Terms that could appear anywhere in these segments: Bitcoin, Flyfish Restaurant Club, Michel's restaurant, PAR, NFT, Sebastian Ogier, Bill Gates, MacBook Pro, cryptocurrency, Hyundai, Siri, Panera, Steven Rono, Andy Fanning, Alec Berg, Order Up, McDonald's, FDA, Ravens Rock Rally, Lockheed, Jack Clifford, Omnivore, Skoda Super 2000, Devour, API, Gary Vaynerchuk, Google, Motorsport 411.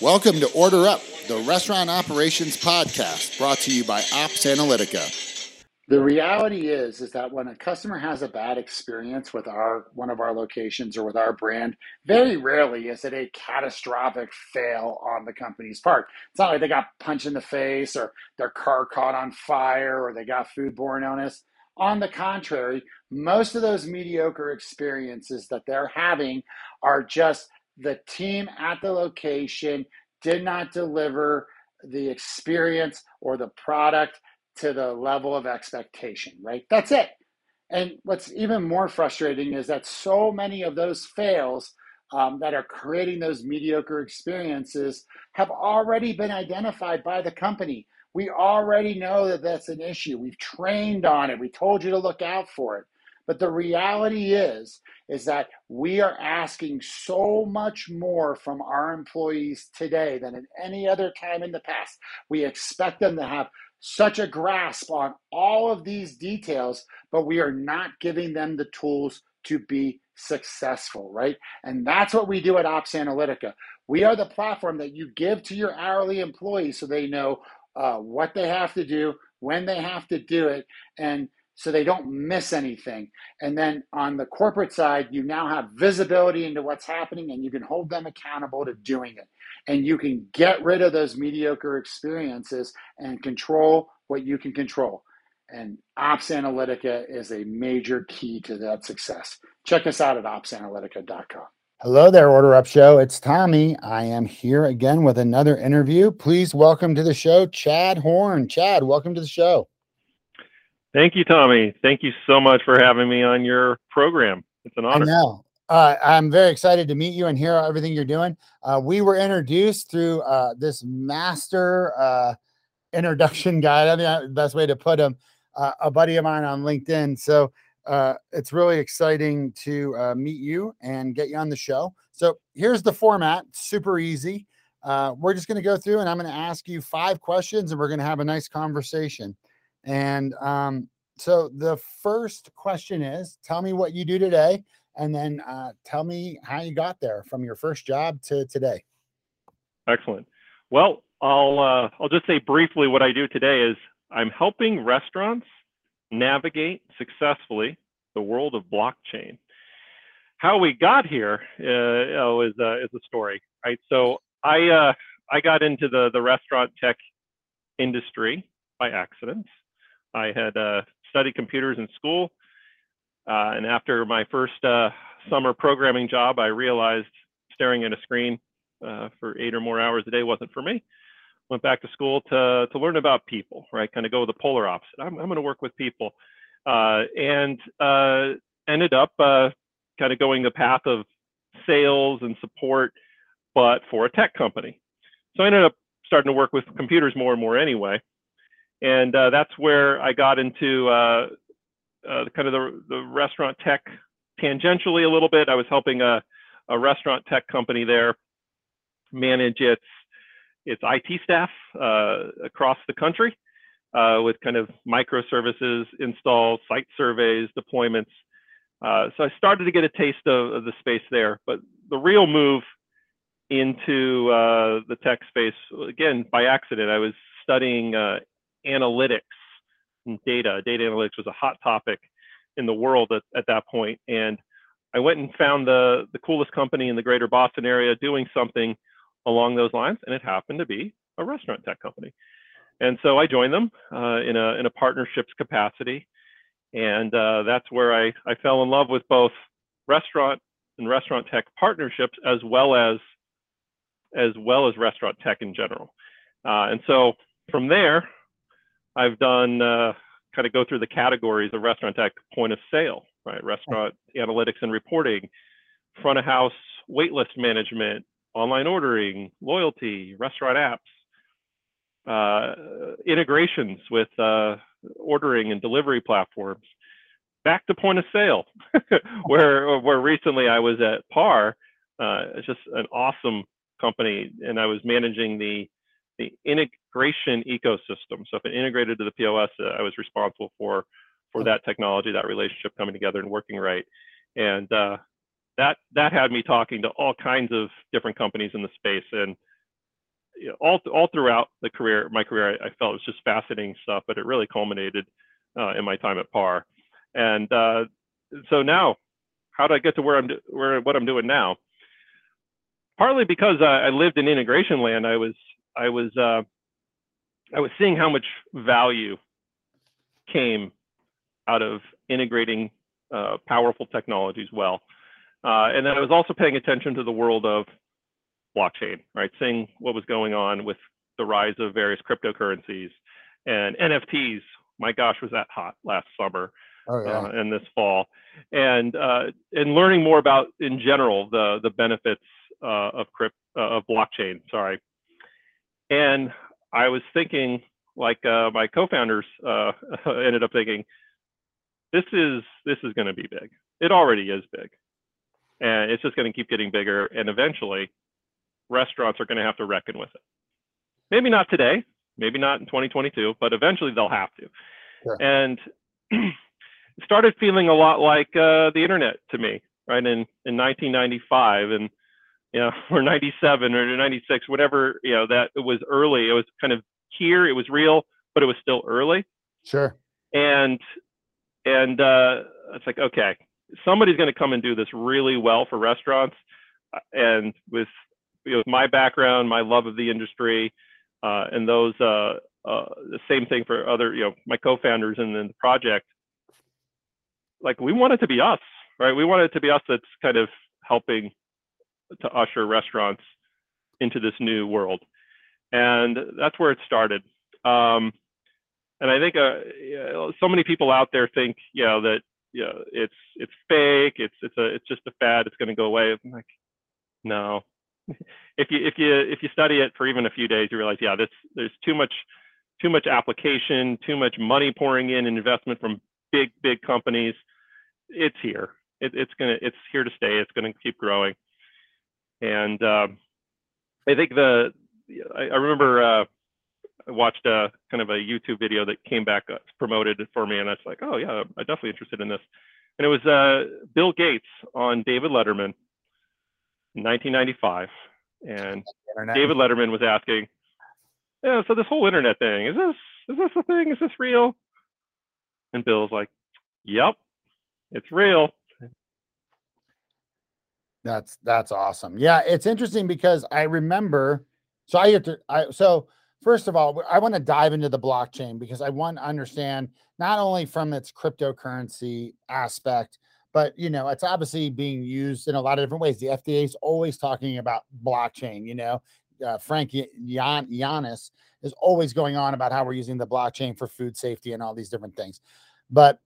Welcome to Order Up, the Restaurant Operations Podcast, brought to you by Ops Analytica. The reality is that when a customer has a bad experience with one of our locations or with our brand, very rarely is it a catastrophic fail on the company's part. It's not like they got punched in the face or their car caught on fire or they got foodborne illness. On the contrary, most of those mediocre experiences that they're having are just the team at the location did not deliver the experience or the product to the level of expectation, right? That's it. And what's even more frustrating is that so many of those fails that are creating those mediocre experiences have already been identified by the company. We already know that that's an issue. We've trained on it. We told you to look out for it. But the reality is that we are asking so much more from our employees today than at any other time in the past. We expect them to have such a grasp on all of these details, but we are not giving them the tools to be successful, right? And that's what we do at Ops Analytica. We are the platform that you give to your hourly employees so they know what they have to do, when they have to do it, and so they don't miss anything. And then on the corporate side, you now have visibility into what's happening and you can hold them accountable to doing it. And you can get rid of those mediocre experiences and control what you can control. And Ops Analytica is a major key to that success. Check us out at opsanalytica.com. Hello there, Order Up Show. It's Tommy. I am here again with another interview. Please welcome to the show, Chad Horn. Chad, welcome to the show. Thank you, Tommy. Thank you so much for having me on your program. It's an honor. I know. I'm very excited to meet you and hear everything you're doing. We were introduced through this master introduction guide. I mean, best way to put him, a buddy of mine on LinkedIn. So it's really exciting to meet you and get you on the show. So here's the format. Super easy. We're just going to go through and I'm going to ask you 5 questions and we're going to have a nice conversation. And so the first question is, tell me what you do today, and then tell me how you got there from your first job to today. Excellent. Well, I'll just say briefly what I do today is I'm helping restaurants navigate successfully the world of blockchain. How we got here is a story, right? So I got into the restaurant tech industry by accident. I had studied computers in school, and after my first summer programming job, I realized staring at a screen for 8 or more hours a day wasn't for me. Went back to school to learn about people, right? Kind of go the polar opposite. I'm going to work with people, and ended up kind of going the path of sales and support, but for a tech company. So I ended up starting to work with computers more and more anyway. And that's where I got into kind of the restaurant tech tangentially a little bit. I was helping a restaurant tech company there manage its IT staff across the country with kind of microservices, installs, site surveys, deployments. So I started to get a taste of the space there. But the real move into the tech space, again, by accident, I was studying analytics and data analytics was a hot topic in the world at that point. And I went and found the coolest company in the greater Boston area doing something along those lines. And it happened to be a restaurant tech company. And so I joined them in a partnerships capacity. And that's where I fell in love with both restaurant and restaurant tech partnerships, as well as restaurant tech in general. And so from there, I've done kind of go through the categories of restaurant tech: point of sale, right? Restaurant analytics and reporting, front of house waitlist management, online ordering, loyalty, restaurant apps, integrations with ordering and delivery platforms. Back to point of sale, where recently I was at PAR. It's just an awesome company, and I was managing the integration ecosystem. So if it integrated to the POS, I was responsible for that technology, that relationship coming together and working right. And that had me talking to all kinds of different companies in the space. And you know, all throughout the career, my career, I felt it was just fascinating stuff, but it really culminated in my time at PAR. And so now, how do I get to what I'm doing now? Partly because I lived in integration land. I was seeing how much value came out of integrating powerful technologies well. And then I was also paying attention to the world of blockchain, right? Seeing what was going on with the rise of various cryptocurrencies and NFTs. My gosh, was that hot last summer. Oh, yeah. And this fall, and learning more about in general the benefits of blockchain. Sorry, and I was thinking, like my co-founders ended up thinking, this is going to be big. It already is big, and it's just going to keep getting bigger. And eventually, restaurants are going to have to reckon with it. Maybe not today, maybe not in 2022, but eventually they'll have to. Sure. And started feeling a lot like the internet to me, right? In 1995, and you know, or 97 or 96, whatever, you know, that it was early. It was kind of here. It was real, but it was still early. Sure. And it's like, okay, somebody's going to come and do this really well for restaurants, and with, you know, my background, my love of the industry, and those the same thing for other, you know, my co-founders and then the project. Like, we want it to be us, right? We want it to be us that's kind of helping to usher restaurants into this new world. And that's where it started. And I think so many people out there think, you know, that, you know, it's fake, it's just a fad, it's going to go away. I'm like, no. If you study it for even a few days, you realize, yeah, there's too much application, too much money pouring in and investment from big companies. It's here. It's here to stay. It's gonna keep growing. And I think I remember I watched a kind of a YouTube video that came back promoted for me, and I was like, oh yeah, I'm definitely interested in this. And it was Bill Gates on David Letterman in 1995, and David Letterman was asking, yeah, so this whole internet thing, is this a thing? Is this real? And Bill's like, yep, it's real. That's awesome. Yeah, it's interesting because I remember, so first of all, I want to dive into the blockchain because I want to understand not only from its cryptocurrency aspect, but, you know, it's obviously being used in a lot of different ways. The FDA is always talking about blockchain, you know. Frank Yannis is always going on about how we're using the blockchain for food safety and all these different things. But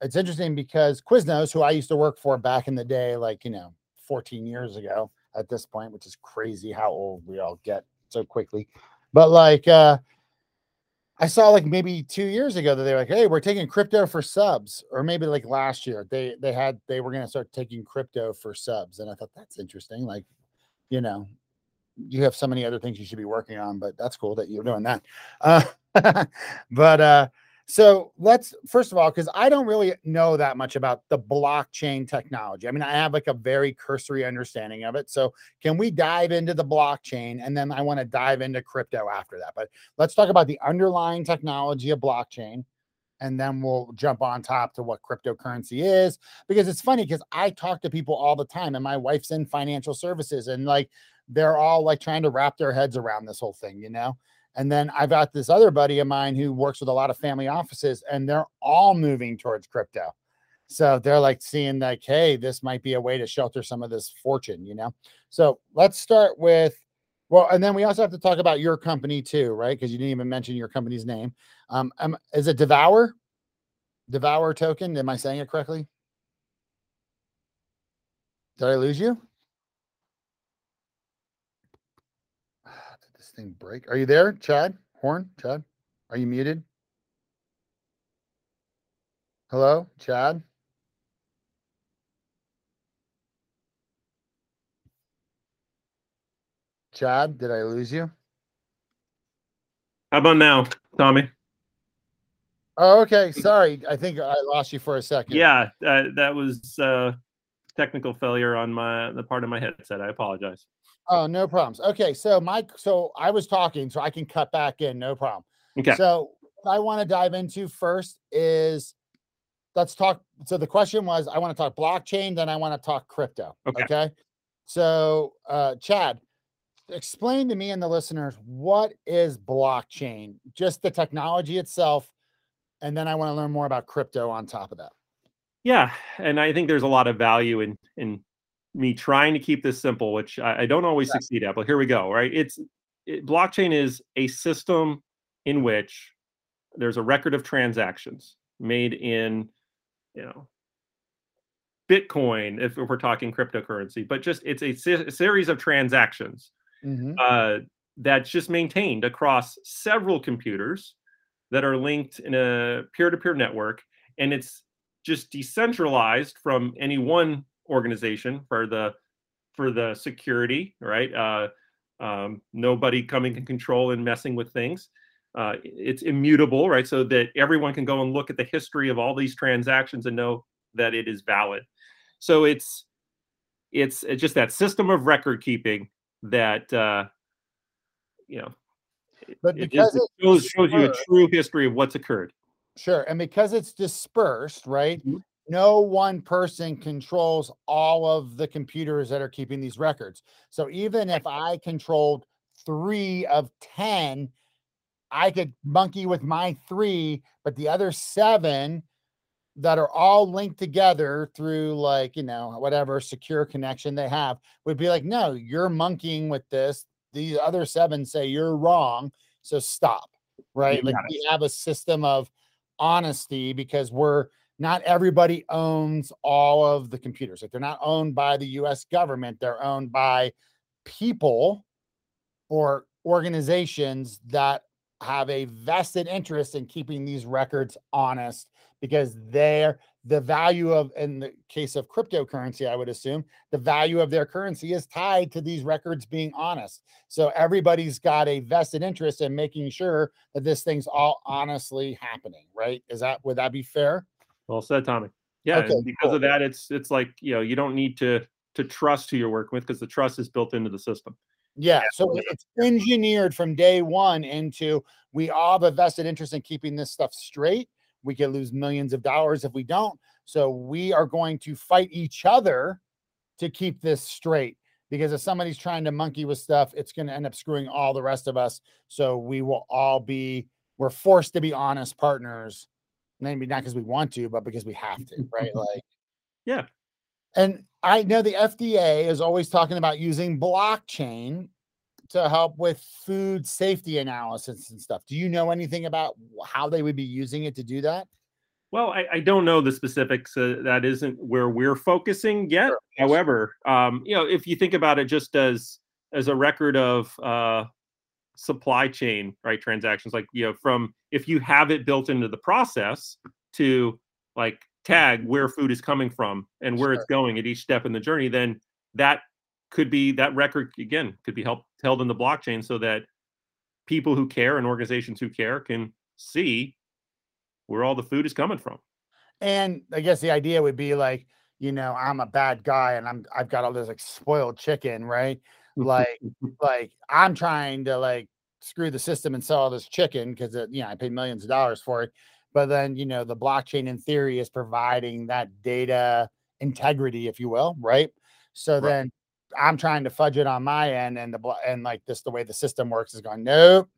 it's interesting because Quiznos, who I used to work for back in the day, like, you know, 14 years ago at this point, which is crazy how old we all get so quickly. But like, I saw like maybe 2 years ago that they were like, hey, we're taking crypto for subs, or maybe like last year they were going to start taking crypto for subs. And I thought, that's interesting. Like, you know, you have so many other things you should be working on, but that's cool that you're doing that. So let's, first of all, because I don't really know that much about the blockchain technology. I mean, I have like a very cursory understanding of it. So can we dive into the blockchain? And then I want to dive into crypto after that. But let's talk about the underlying technology of blockchain, and then we'll jump on top to what cryptocurrency is. Because it's funny, because I talk to people all the time, and my wife's in financial services, and like, they're all like trying to wrap their heads around this whole thing, you know? And then I've got this other buddy of mine who works with a lot of family offices, and they're all moving towards crypto. So they're like seeing like, hey, this might be a way to shelter some of this fortune, you know? So let's start with, well, and then we also have to talk about your company too, right? Because you didn't even mention your company's name. Is it Devour? Devour Token? Am I saying it correctly? Did I lose you? Break. Are you there, Chad? Horn? Chad? Are you muted? Hello, Chad? Chad, did I lose you? How about now, Tommy? Oh, okay. Sorry. I think I lost you for a second. Yeah, that was technical failure on the part of my headset. I apologize. Oh, no problems. Okay, so Mike, so I was talking, so I can cut back in, no problem. Okay. So what I want to dive into first is, let's talk. So the question was, I want to talk blockchain, then I want to talk crypto. Okay. Okay? So Chad, explain to me and the listeners, what is blockchain? Just the technology itself. And then I want to learn more about crypto on top of that. Yeah. And I think there's a lot of value in me trying to keep this simple, which I don't always succeed at, but here we go, right? Blockchain is a system in which there's a record of transactions made in, you know, Bitcoin, if we're talking cryptocurrency, but just it's a series of transactions that's just maintained across several computers that are linked in a peer-to-peer network. And it's just decentralized from any one organization for the security, right? Nobody coming in control and messing with things. It's immutable, right? So that everyone can go and look at the history of all these transactions and know that it is valid. So it's just that system of record keeping that, you know, but because it shows you a true history of what's occurred. Sure. And because it's dispersed, right? Mm-hmm. No one person controls all of the computers that are keeping these records. So even if I controlled 3 of 10, I could monkey with my 3, but the other 7 that are all linked together through, like, you know, whatever secure connection they have would be like, no, you're monkeying with this. These other 7 say you're wrong. So stop, right? Like we have a system of honesty because not everybody owns all of the computers. Like they're not owned by the US government, they're owned by people or organizations that have a vested interest in keeping these records honest because they're the value of, in the case of cryptocurrency, I would assume, the value of their currency is tied to these records being honest. So everybody's got a vested interest in making sure that this thing's all honestly happening, right? Would that be fair? Well said, Tommy. Yeah, okay, and because of that, it's like, you know, you don't need to trust who you're working with because the trust is built into the system. Yeah, so it's engineered from day one into we all have a vested interest in keeping this stuff straight. We could lose millions of dollars if we don't. So we are going to fight each other to keep this straight because if somebody's trying to monkey with stuff, it's going to end up screwing all the rest of us. So we will all we're forced to be honest partners. Maybe not because we want to, but because we have to, right? Like, yeah. And I know the FDA is always talking about using blockchain to help with food safety analysis and stuff. Do you know anything about how they would be using it to do that? Well, I don't know the specifics. That isn't where we're focusing yet. Sure. However, you know, if you think about it just as a record of supply chain, right, transactions, like, you know, from if you have it built into the process to like tag where food is coming from and where it's going at each step in the journey, then that could be, that record again could be held in the blockchain so that people who care and organizations who care can see where all the food is coming from. And I guess the idea would be like, you know, I'm a bad guy and I've got all this like spoiled chicken, right? Like I'm trying to like screw the system and sell all this chicken because, you know, I paid millions of dollars for it. But then, you know, the blockchain in theory is providing that data integrity, if you will, right? So then I'm trying to fudge it on my end and like this, the way the system works is going, nope,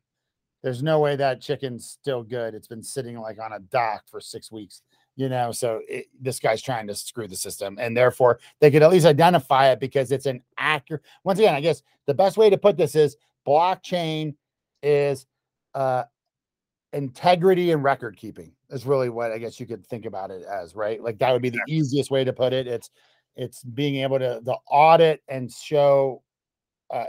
there's no way that chicken's still good. It's been sitting like on a dock for 6 weeks, you know? So this guy's trying to screw the system and therefore they could at least identify it because it's an accurate, once again, I guess the best way to put this is blockchain is integrity and record keeping is really what I guess you could think about it as, right? Like that would be the easiest way to put it. It's being able to audit and show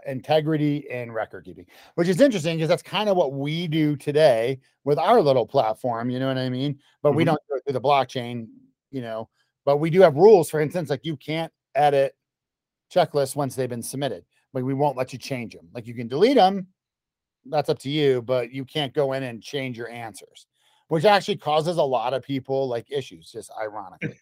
integrity and record keeping, which is interesting because that's kind of what we do today with our little platform, you know what I mean? But we don't go through the blockchain, you know, but we do have rules, for instance, like you can't edit checklists once they've been submitted. Like we won't let you change them. Like you can delete them, that's up to you, but you can't go in and change your answers, which actually causes a lot of people like issues, just ironically.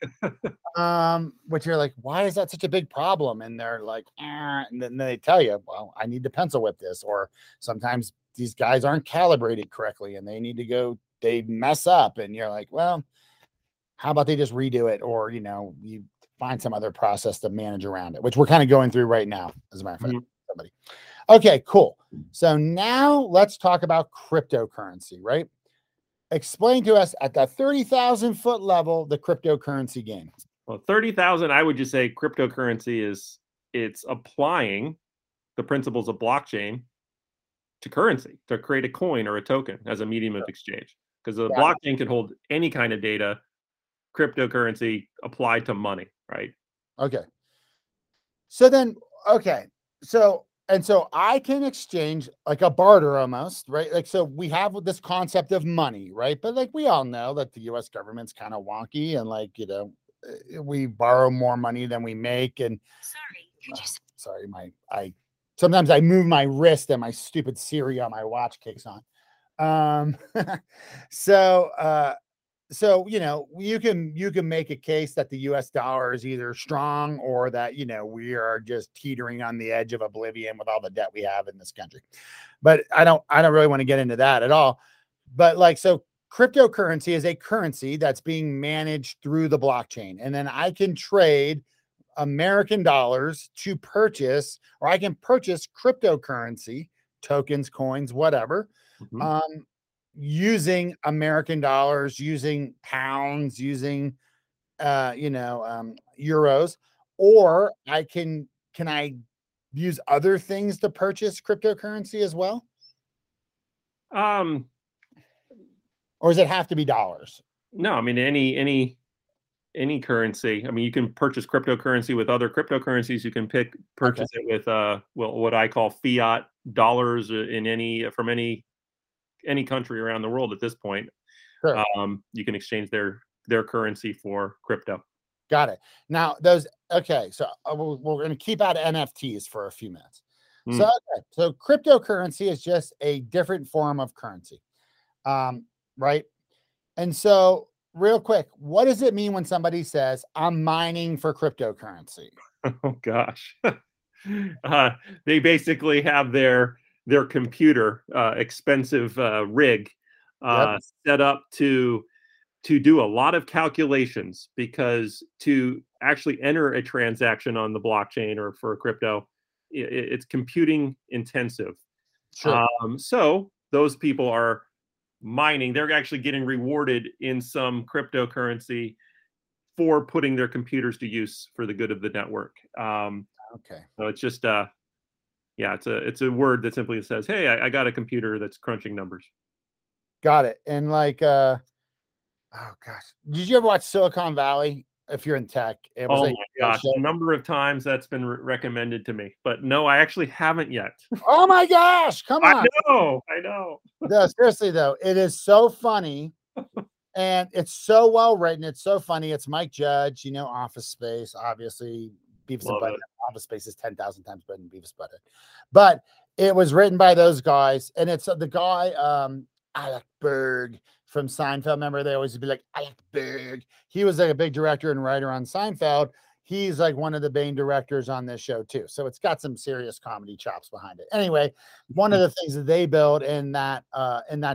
Which you're like, why is that such a big problem? And they're like, and then they tell you, well, I need to pencil whip this. Or sometimes these guys aren't calibrated correctly and they need to go, they mess up. And you're like, well, how about they just redo it? Or, you know, you find some other process to manage around it, which we're kind of going through right now, as a matter of fact. Somebody. Okay, cool. So now let's talk about cryptocurrency, right? Explain to us at that 30,000 foot level, the cryptocurrency game. Well, 30,000, I would just say cryptocurrency is, it's applying the principles of blockchain to currency, to create a coin or a token as a medium of exchange. Because the blockchain can hold any kind of data, cryptocurrency applied to money, right? Okay. So then, okay. So, and so I can exchange like a barter almost, right? Like, so we have this concept of money, right? But like, we all know that the US government's kind of wonky and like, you know, we borrow more money than we make. And sometimes I move my wrist and my stupid Siri on my watch kicks on. So, you know, you can make a case that the US dollar is either strong or that, you know, we are just teetering on the edge of oblivion with all the debt we have in this country. But I don't really want to get into that at all. But like, so cryptocurrency is a currency that's being managed through the blockchain. And then I can trade American dollars to purchase, or I can purchase cryptocurrency, tokens, coins, whatever. Mm-hmm. Using American dollars, using pounds, using, euros, or can I use other things to purchase cryptocurrency as well? Or does it have to be dollars? No, I mean, any currency. I mean, you can purchase cryptocurrency with other cryptocurrencies. You can purchase it with, what I call fiat dollars in any country around the world at this point. Sure. You can exchange their currency for crypto. Got it. Now those, okay. So we're going to keep out NFTs for a few minutes. Mm. So, okay, so cryptocurrency is just a different form of currency. Right. And so real quick, what does it mean when somebody says I'm mining for cryptocurrency? Oh gosh. They basically have their computer, expensive rig, set up to do a lot of calculations, because to actually enter a transaction on the blockchain or for crypto, it's computing intensive. Sure. So those people are mining. They're actually getting rewarded in some cryptocurrency for putting their computers to use for the good of the network. Okay. So it's just... yeah, it's a word that simply says, hey, I got a computer that's crunching numbers. Got it. And like, oh gosh, did you ever watch Silicon Valley? If you're in tech, it was a number of times that's been recommended to me, but no, I actually haven't yet. Oh my gosh, come on! I know. No, seriously though, it is so funny, and it's so well written. It's so funny. It's Mike Judge, you know, Office Space, obviously. Office Space is 10,000 times better than Beavis and Butthead. But it was written by those guys, and it's the guy Alec Berg from Seinfeld. Remember, they always be like Alec Berg. He was like a big director and writer on Seinfeld. He's like one of the main directors on this show too. So it's got some serious comedy chops behind it. Anyway, one of the things that they built in that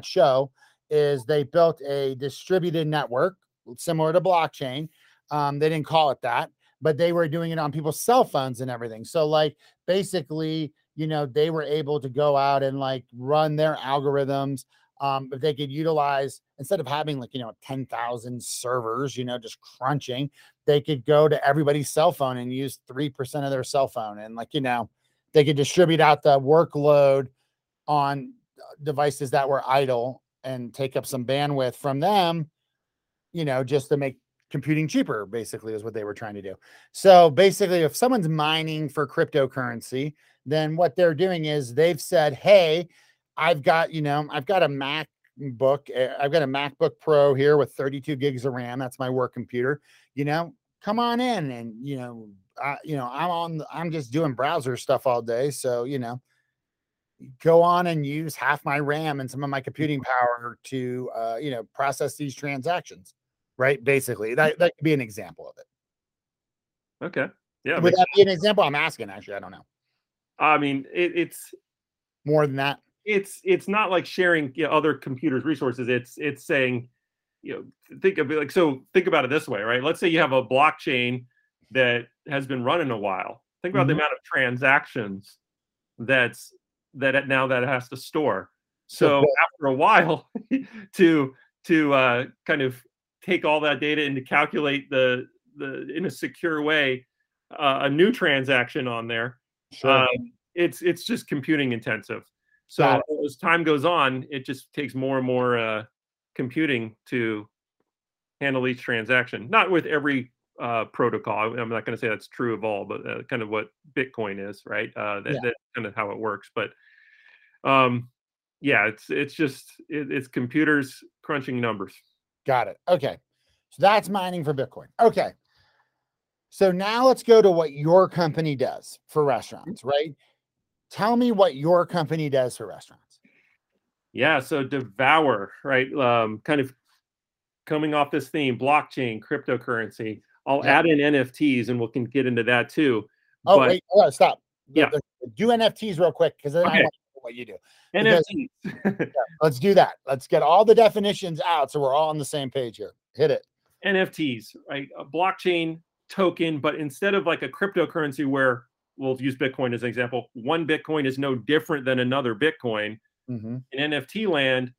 show is they built a distributed network similar to blockchain. They didn't call it that, but they were doing it on people's cell phones and everything. So like, basically, you know, they were able to go out and like run their algorithms. If they could utilize, instead of having like, you know, 10,000 servers, you know, just crunching, they could go to everybody's cell phone and use 3% of their cell phone. And like, you know, they could distribute out the workload on devices that were idle and take up some bandwidth from them, you know, just to make computing cheaper, basically, is what they were trying to do. So basically, if someone's mining for cryptocurrency, then what they're doing is they've said, hey, I've got a MacBook Pro here with 32 gigs of RAM. That's my work computer. You know, come on in. And, I'm just doing browser stuff all day. So, you know, go on and use half my RAM and some of my computing power to, you know, process these transactions, right? Basically, that could be an example of it. Okay. Yeah. Would that be an example? I'm asking, actually. I don't know. I mean, it's more than that. It's not like sharing, you know, other computers' resources. It's saying, you know, think of it like, so think about it this way, right? Let's say you have a blockchain that has been running a while. Think about the amount of transactions that it has to store. So after a while, to kind of take all that data and to calculate the in a secure way, a new transaction on there. It's just computing intensive. So as time goes on, it just takes more and more computing to handle each transaction. Not with every protocol. I'm not going to say that's true of all, but kind of what Bitcoin is, right? That's kind of how it works. But it's computers crunching numbers. Got it. Okay. So that's mining for Bitcoin. Okay. So now let's go to what your company does for restaurants, right? Tell me what your company does for restaurants. Yeah, so Devour, right? Kind of coming off this theme, blockchain, cryptocurrency. I'll add in NFTs, and we can get into that too. Oh, but, wait, oh, stop. Yeah. Do NFTs real quick, because then I want to know what you do. NFTs. Because, let's do that. Let's get all the definitions out so we're all on the same page here. Hit it. NFTs, right? A blockchain token, but instead of like a cryptocurrency where we'll use Bitcoin as an example. One Bitcoin is no different than another Bitcoin. In NFT land,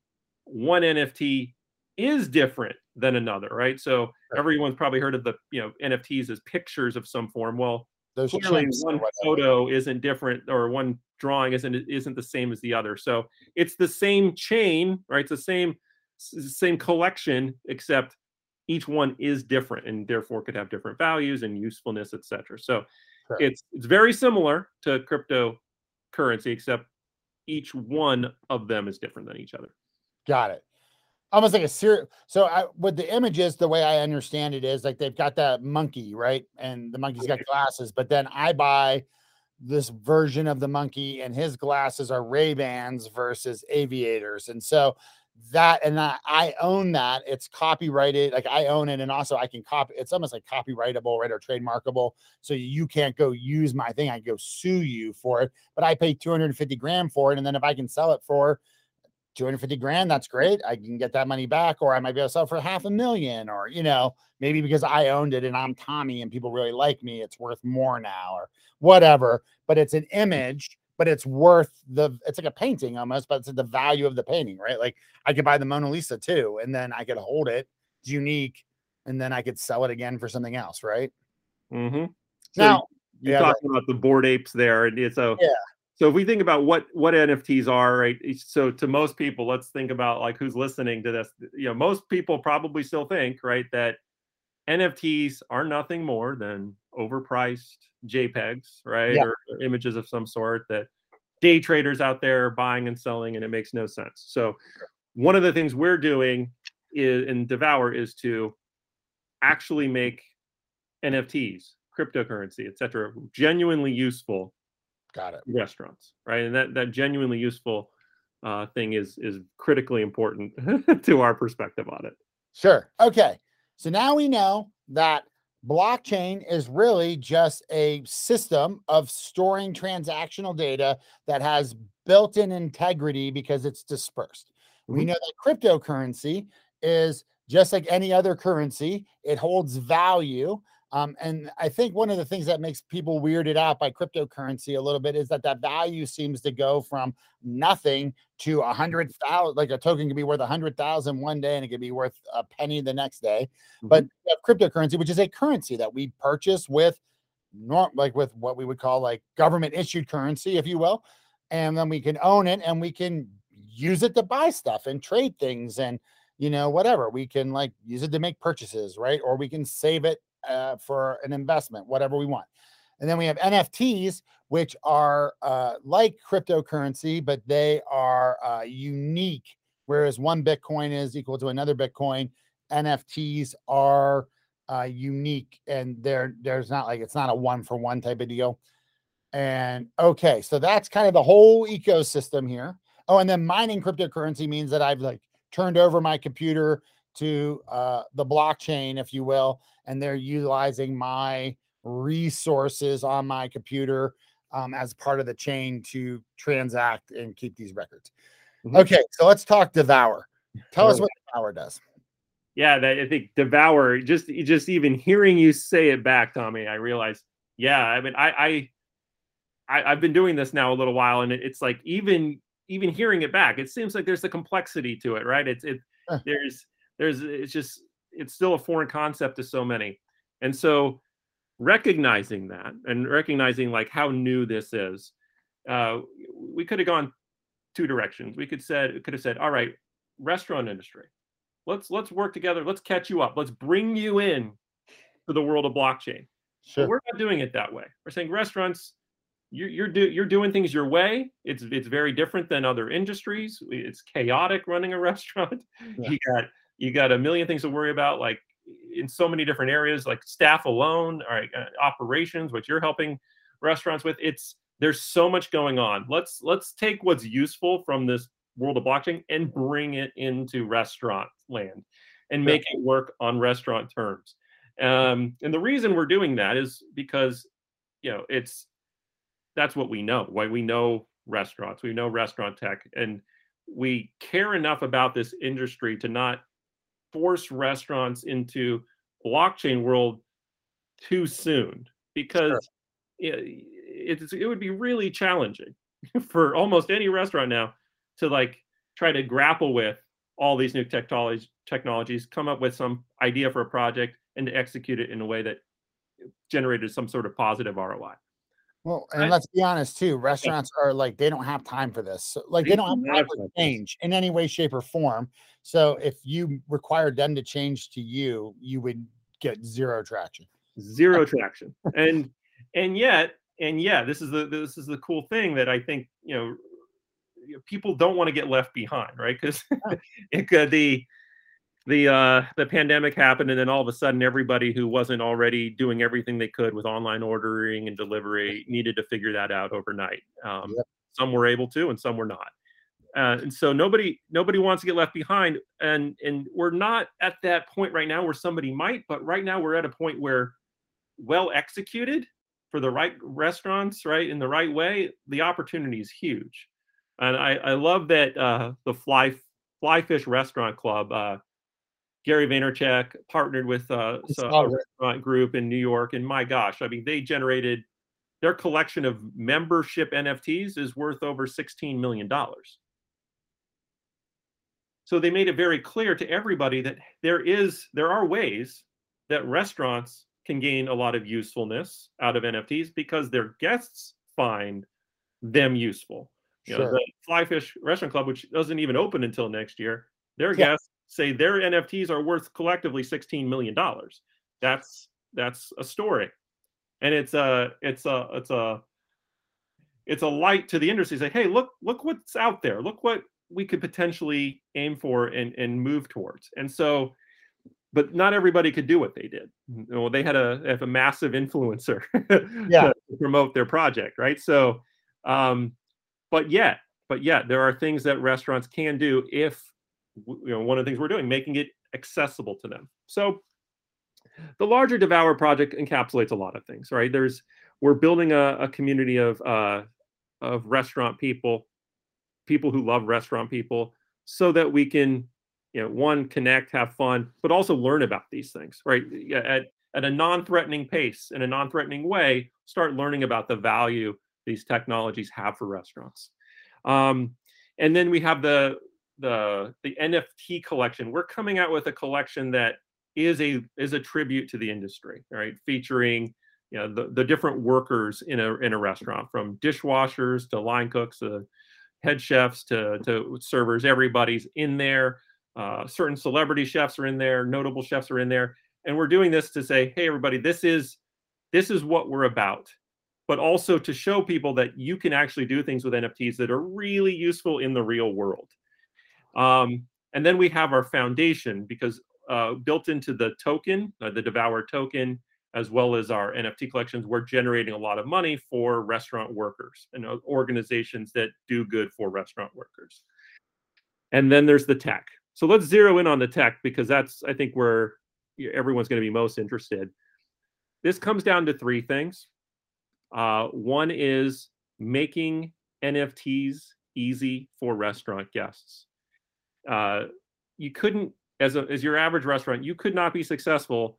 one NFT is different than another, right? So everyone's probably heard of the, you know, NFTs as pictures of some form. Well, those clearly one photo isn't different, or one drawing isn't the same as the other. So it's the same chain, right? It's the same collection, except each one is different and therefore could have different values and usefulness, et cetera. So it's very similar to cryptocurrency, except each one of them is different than each other. Got it. Almost like a series. So with the images, the way I understand it is like they've got that monkey, right? And the monkey's got glasses, but then I buy this version of the monkey and his glasses are Ray-Bans versus aviators. And so that, and I own that. It's copyrighted, like I own it, and also I can copy. It's almost like copyrightable, right, or trademarkable. So you can't go use my thing. I can go sue you for it, but I paid $250,000 for it, and then if I can sell it for $250,000, that's great. I can get that money back, or I might be able to sell it for $500,000, or you know, maybe because I owned it and I'm Tommy and people really like me, it's worth more now, or whatever. But it's an image. But it's worth it's like a painting almost, but it's the value of the painting, right? Like I could buy the Mona Lisa too, and then I could hold it, it's unique, and then I could sell it again for something else, right? So now you're talking about the Bored Apes there. And so if we think about what NFTs are, right? So to most people, let's think about like who's listening to this. You know, most people probably still think, right, that NFTs are nothing more than overpriced JPEGs, right? Or images of some sort that day traders out there are buying and selling, and it makes no sense. So one of the things we're doing in Devour is to actually make NFTs, cryptocurrency, et cetera, genuinely useful restaurants, right? And that genuinely useful thing is critically important to our perspective on it. Sure. Okay. So now we know that blockchain is really just a system of storing transactional data that has built-in integrity because it's dispersed. We know that cryptocurrency is just like any other currency. It holds value. And I think one of the things that makes people weirded out by cryptocurrency a little bit is that value seems to go from nothing to 100,000. Like a token could be worth 100,000 one day, and it could be worth a penny the next day. But cryptocurrency, which is a currency that we purchase with what we would call like government issued currency, if you will, and then we can own it and we can use it to buy stuff and trade things and, you know, whatever. We can like use it to make purchases, right? Or we can save it for an investment, whatever we want. And then we have NFTs, which are like cryptocurrency, but they are unique. Whereas one Bitcoin is equal to another Bitcoin, NFTs are unique, and there's not like, it's not a one for one type of deal. And okay, so that's kind of the whole ecosystem here. Oh, and then mining cryptocurrency means that I've like turned over my computer to the blockchain, if you will, and they're utilizing my resources on my computer as part of the chain to transact and keep these records. Mm-hmm. Okay, so let's talk Devour. Tell us what Devour does. Yeah, I think Devour, just even hearing you say it back, Tommy, I realized, yeah, I mean, I've been doing this now a little while, and it's like even hearing it back, it seems like there's a complexity to it, right? It's still a foreign concept to so many, and so recognizing that and recognizing like how new this is, we could have gone two directions. We could have said, all right, restaurant industry, let's work together, let's catch you up, let's bring you in to the world of blockchain. Sure. But we're not doing it that way. We're saying restaurants, You're doing things your way. It's very different than other industries. It's chaotic running a restaurant. Yeah. You got a million things to worry about, like in so many different areas, like staff alone, all right, operations, what you're helping restaurants with. There's so much going on. Let's take what's useful from this world of blockchain and bring it into restaurant land and make it work on restaurant terms. And the reason we're doing that is because, you know, that's what we know, why we know restaurants, we know restaurant tech, and we care enough about this industry to not force restaurants into blockchain world too soon, because it would be really challenging for almost any restaurant now to like try to grapple with all these new technologies, come up with some idea for a project and to execute it in a way that generated some sort of positive ROI. Well, and let's be honest too, restaurants are like, they don't have time for this. So, like they don't have time for change in any way, shape, or form. So if you required them to change to you, you would get zero traction. Zero traction. And yet, this is the cool thing that I think, you know, people don't want to get left behind, right? Because the pandemic happened, and then all of a sudden everybody who wasn't already doing everything they could with online ordering and delivery needed to figure that out overnight. Some were able to, and some were not. And so nobody wants to get left behind. And we're not at that point right now where somebody might, but right now we're at a point where well executed for the right restaurants, right, in the right way, the opportunity is huge. And I love that the Flyfish Restaurant Club, Gary Vaynerchuk partnered with a restaurant group in New York, and my gosh, I mean, they generated their collection of membership NFTs is worth over $16 million. So they made it very clear to everybody that there are ways that restaurants can gain a lot of usefulness out of NFTs because their guests find them useful. You know, the Flyfish Restaurant Club, which doesn't even open until next year, their guests say their NFTs are worth collectively $16 million. That's a story, and it's a light to the industry. Say, hey, look what's out there. Look what we could potentially aim for and move towards. And so, but not everybody could do what they did. You know, they had a massive influencer to promote their project, right? So, but yet there are things that restaurants can do if, you know, one of the things we're doing, making it accessible to them. So the larger Devour project encapsulates a lot of things, right? We're building a community of restaurant people who love restaurant people, so that we can, you know, one, connect, have fun, but also learn about these things, right? At a non-threatening pace, in a non-threatening way, start learning about the value these technologies have for restaurants. And then we have the NFT collection. We're coming out with a collection that is a tribute to the industry, right? Featuring, you know, the different workers in a restaurant, from dishwashers to line cooks, head chefs to servers. Everybody's in there. Certain celebrity chefs are in there. Notable chefs are in there. And we're doing this to say, hey, everybody, this is what we're about, but also to show people that you can actually do things with NFTs that are really useful in the real world. And then we have our foundation, because built into the token, the Devour token, as well as our NFT collections, we're generating a lot of money for restaurant workers and organizations that do good for restaurant workers. And then there's the tech. So let's zero in on the tech, because that's, I think, where everyone's going to be most interested. This comes down to three things. One is making NFTs easy for restaurant guests. You couldn't, as your average restaurant, you could not be successful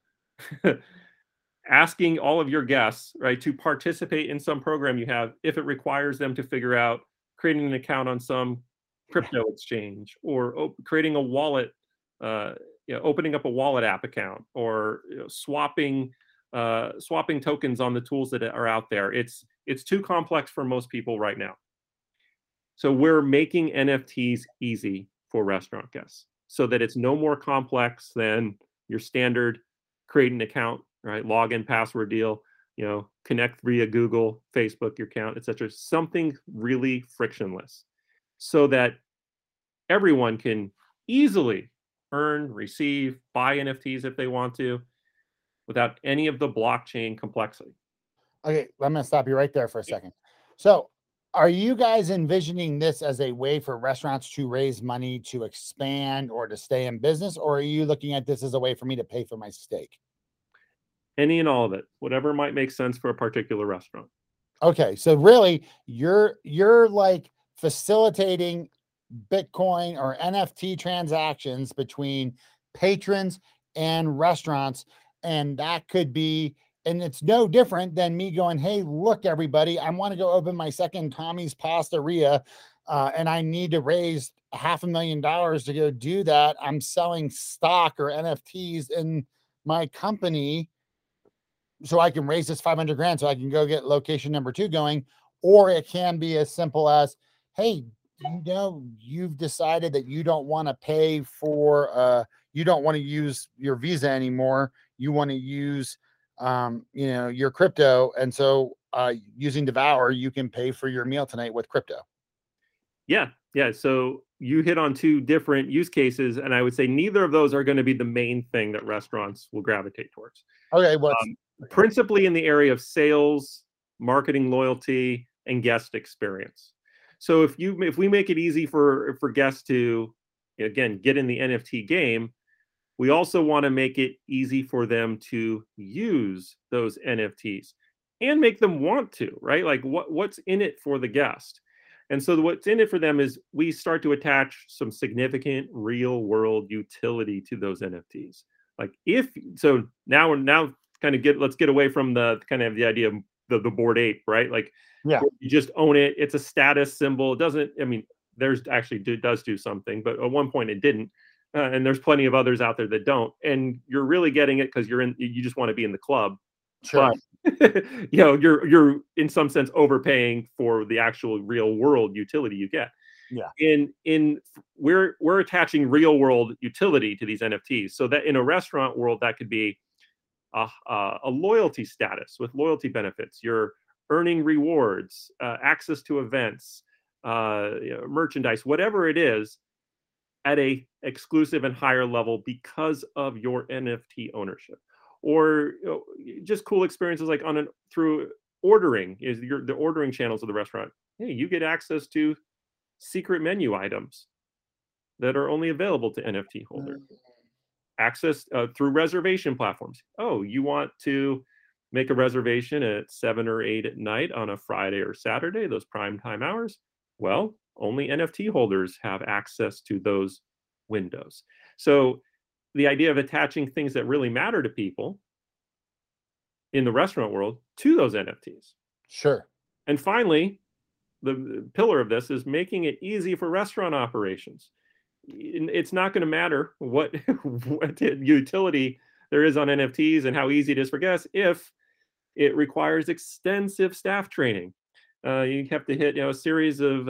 asking all of your guests, right, to participate in some program you have if it requires them to figure out creating an account on some crypto exchange, or creating a wallet, opening up a wallet app account, or swapping tokens on the tools that are out there. It's too complex for most people right now. So we're making NFTs easy for restaurant guests so that it's no more complex than your standard create an account, right? Login, password deal, connect via Google, Facebook, your account, et cetera. Something really frictionless so that everyone can easily earn, receive, buy NFTs if they want to, without any of the blockchain complexity. Okay, I'm going to stop you right there for a second. So are you guys envisioning this as a way for restaurants to raise money to expand or to stay in business? Or are you looking at this as a way for me to pay for my steak? Any and all of it, whatever might make sense for a particular restaurant. Okay, so really you're like facilitating Bitcoin or NFT transactions between patrons and restaurants. And that could be, and it's no different than me going, hey, look, everybody, I want to go open my second Tommy's Pastaria, and I need to raise $500,000 to go do that. I'm selling stock or NFTs in my company so I can raise this $500,000 so I can go get location number 2 going. Or it can be as simple as, hey, you've decided that you don't want to pay for, you don't want to use your Visa anymore. You want to use, your crypto. And so using Devour, you can pay for your meal tonight with crypto. Yeah. So you hit on two different use cases. And I would say neither of those are going to be the main thing that restaurants will gravitate towards. Okay. Well, principally in the area of sales, marketing, loyalty, and guest experience. So if we make it easy for guests to, again, get in the NFT game, we also want to make it easy for them to use those NFTs and make them want to, right? Like what's in it for the guest? And so what's in it for them is we start to attach some significant real world utility to those NFTs. Like now kind of let's get away from the kind of the idea of the Bored Ape, right? Like, yeah, you just own it. It's a status symbol. It doesn't, I mean, there's actually does do something, but at one point it didn't. And there's plenty of others out there that don't. And you're really getting it because you just want to be in the club. Sure. But, you're in some sense overpaying for the actual real world utility you get. Yeah. We're attaching real world utility to these NFTs, so that in a restaurant world that could be a loyalty status with loyalty benefits. You're earning rewards, access to events, merchandise, whatever it is, at a exclusive and higher level because of your NFT ownership. Or just cool experiences like through ordering is the ordering channels of the restaurant. Hey, you get access to secret menu items that are only available to NFT holders. Access through reservation platforms. Oh, you want to make a reservation at 7 or 8 at night on a Friday or Saturday, those prime time hours? Well, only NFT holders have access to those windows. So the idea of attaching things that really matter to people in the restaurant world to those NFTs. Sure. And finally, the pillar of this is making it easy for restaurant operations. It's not going to matter what utility there is on NFTs and how easy it is for guests if it requires extensive staff training. You have to hit, a series of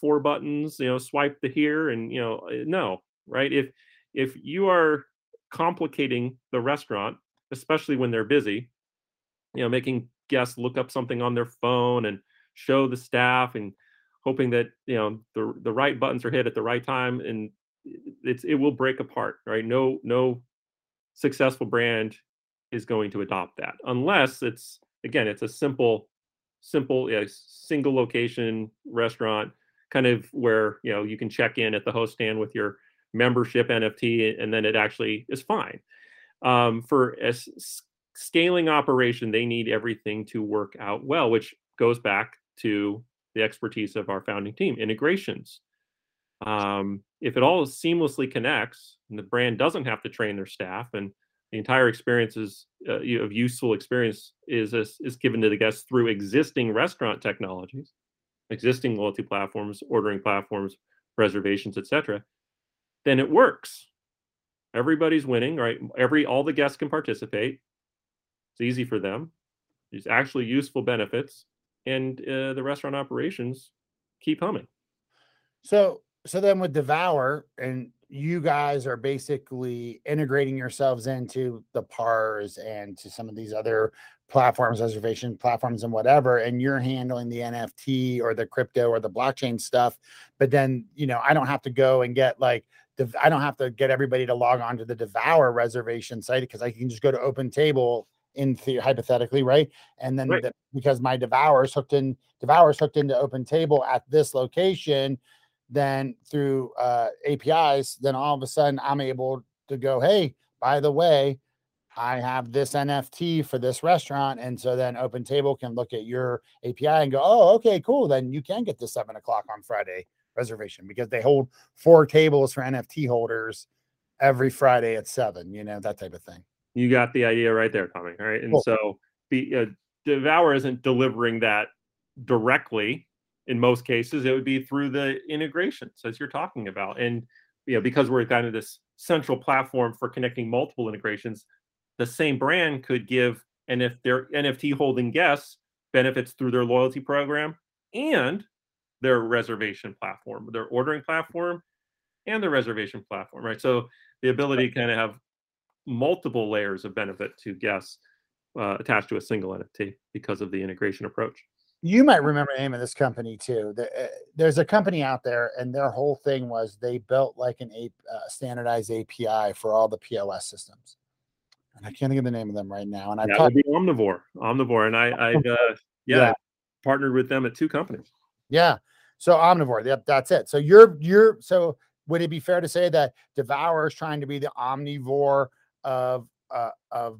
4 buttons, swipe to here and, no, right? If you are complicating the restaurant, especially when they're busy, making guests look up something on their phone and show the staff and hoping that, the right buttons are hit at the right time, and it will break apart, right? No successful brand is going to adopt that, unless it's, again, it's a simple, single location restaurant, kind of where, you know, you can check in at the host stand with your membership NFT, and then it actually is fine. For a scaling operation, they need everything to work out well, which goes back to the expertise of our founding team, integrations. If it all seamlessly connects and the brand doesn't have to train their staff, and the entire experience is of useful experience is given to the guests through existing restaurant technologies, existing loyalty platforms, ordering platforms, reservations, etc., then it works. Everybody's winning, right? All the guests can participate. It's easy for them. There's actually useful benefits, and the restaurant operations keep humming. So then with Devour, and you guys are basically integrating yourselves into the PARs and to some of these other platforms, reservation platforms and whatever, and you're handling the NFT or the crypto or the blockchain stuff. But then, you know, I don't have to go and get I don't have to get everybody to log on to the Devour reservation site, because I can just go to OpenTable in theory, hypothetically, right? And then right. Because my Devour's hooked into OpenTable at this location, then through APIs, then all of a sudden I'm able to go, hey, by the way, I have this NFT for this restaurant. And so then OpenTable can look at your API and go, oh, okay, cool. Then you can get the 7:00 on Friday reservation, because they hold 4 tables for NFT holders every Friday at 7, you know, that type of thing. You got the idea right there, Tommy. All right. And cool. So Devour isn't delivering that directly. In most cases, it would be through the integrations, as you're talking about. And you know, because we're kind of this central platform for connecting multiple integrations, the same brand could give, and if their NFT holding guests, benefits through their loyalty program and their reservation platform, their ordering platform and their reservation platform, right? So the ability to kind of have multiple layers of benefit to guests attached to a single NFT because of the integration approach. You might remember the name of this company too. There's a company out there, and their whole thing was they built like a standardized API for all the POS systems. And I can't think of the name of them right now. And I would be Omnivore, and I partnered with them at 2 companies. Yeah, so Omnivore. Yep, that's it. So you're. So would it be fair to say that Devour is trying to be the Omnivore of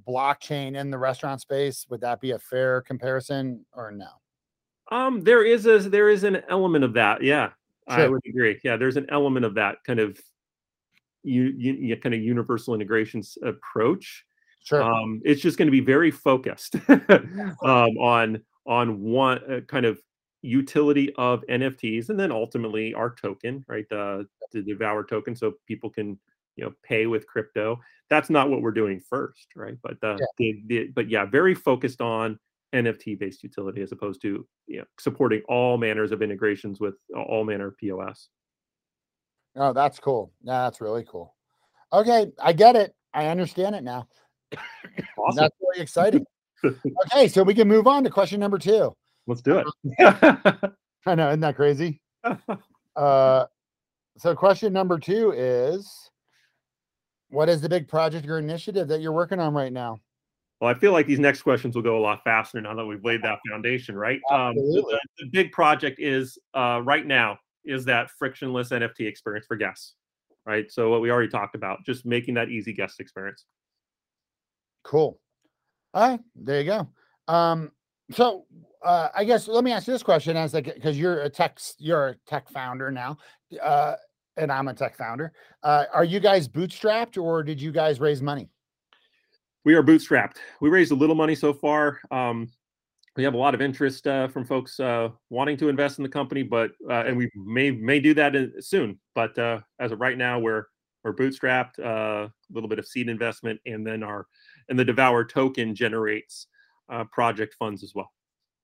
blockchain in the restaurant space? Would that be a fair comparison, or no? There is an element of that. Yeah, sure. I would agree. Yeah, there's an element of that kind of kind of universal integrations approach. Sure. It's just going to be very focused on one kind of utility of NFTs, and then ultimately our token, right? The Devour token, so people can pay with crypto. That's not what we're doing first, right? But very focused on NFT-based utility, as opposed to supporting all manners of integrations with all manner of POS. Oh, that's cool. Yeah, that's really cool. Okay, I get it. I understand it now. Awesome. That's really exciting. Okay, so we can move on to question number 2. Let's do it. I know, isn't that crazy? So question number 2 is, what is the big project or initiative that you're working on right now? Well, I feel like these next questions will go a lot faster now that we've laid that foundation, right? The big project is right now is that frictionless NFT experience for guests, right? So what we already talked about, just making that easy guest experience. Cool. All right, there you go. So I guess let me ask you this question, as because you're a tech founder now, and I'm a tech founder. Are you guys bootstrapped, or did you guys raise money? We are bootstrapped. We raised a little money so far. We have a lot of interest from folks wanting to invest in the company, but and we may do that soon. But as of right now, we're bootstrapped. A little bit of seed investment, and then the Devour token generates project funds as well.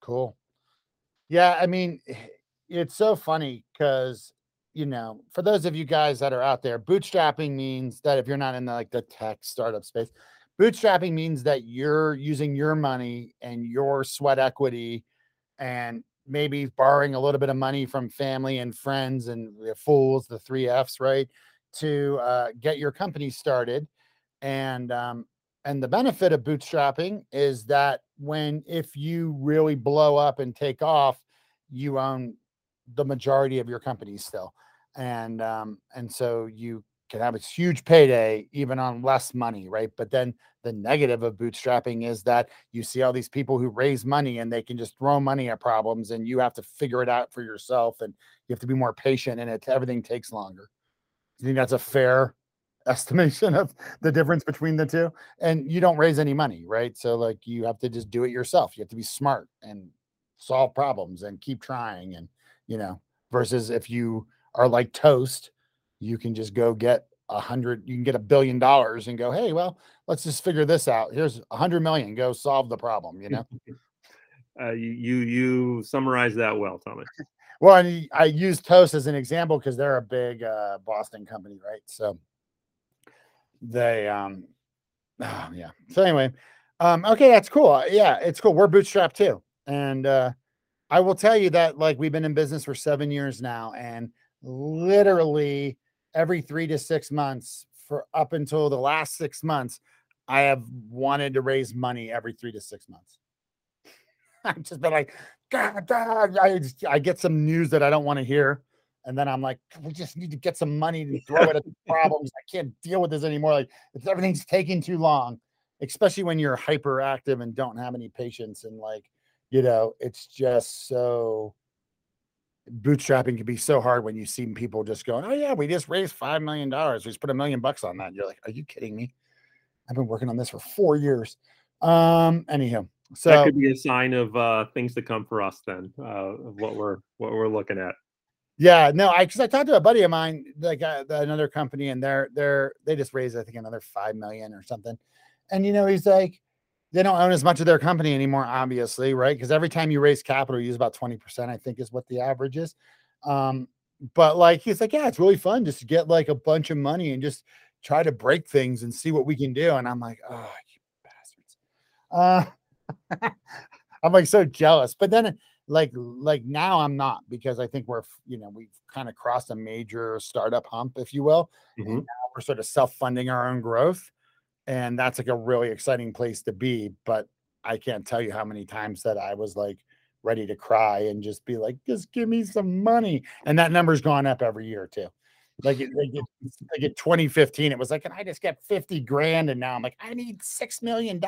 Cool. Yeah, I mean, it's so funny because, for those of you guys that are out there, bootstrapping means that if you're not in the tech startup space. Bootstrapping means that you're using your money and your sweat equity, and maybe borrowing a little bit of money from family and friends and fools, the 3 Fs, right, to get your company started. And And the benefit of bootstrapping is that if you really blow up and take off, you own the majority of your company still. And so you can have a huge payday even on less money, right? But then the negative of bootstrapping is that you see all these people who raise money and they can just throw money at problems, and you have to figure it out for yourself, and you have to be more patient, and everything takes longer. Do you think that's a fair estimation of the difference between the two? And you don't raise any money, right? So like you have to just do it yourself. You have to be smart and solve problems and keep trying, and, you know, versus if you are like Toast, you can just go get you can get $1 billion and go, hey, well, let's just figure this out. Here's $100 million, go solve the problem, you know? You summarized that well, Thomas. Well, and I use Toast as an example because they're a big Boston company, right? So they, yeah. So anyway, okay, that's cool. Yeah, it's cool. We're bootstrapped too. And I will tell you that, like, we've been in business for 7 years now, and literally every 3 to 6 months for up until the last 6 months, I have wanted to raise money every 3 to 6 months. I've just been like, God, I get some news that I don't want to hear. And then I'm like, we just need to get some money to throw it at the problems. I can't deal with this anymore. Like, everything's taking too long, especially when you're hyperactive and don't have any patience. And, like, you know, it's just so bootstrapping can be so hard when you see people just going, oh yeah, we just raised $5 million. We just put $1 million on that. And you're like, are you kidding me? I've been working on this for 4 years. Anywho. So that could be a sign of things to come for us then, of what we're looking at. Yeah, no, because I talked to a buddy of mine, like another company, and they just raised, I think, another $5 million or something. And, you know, he's like, they don't own as much of their company anymore, obviously, right? Because every time you raise capital, you use about 20%, I think, is what the average is. But, like, he's like, yeah, it's really fun just to get, like, a bunch of money and just try to break things and see what we can do. And I'm like, oh, you bastards. I'm, like, so jealous. But then, like now I'm not, because I think we've kind of crossed a major startup hump, if you will. Mm-hmm. And now we're sort of self-funding our own growth. And that's like a really exciting place to be. But I can't tell you how many times that I was like ready to cry and just be like, just give me some money. And that number's gone up every year too. Like, like in 2015, it was like, can I just get 50 grand? And now I'm like, I need $6 million.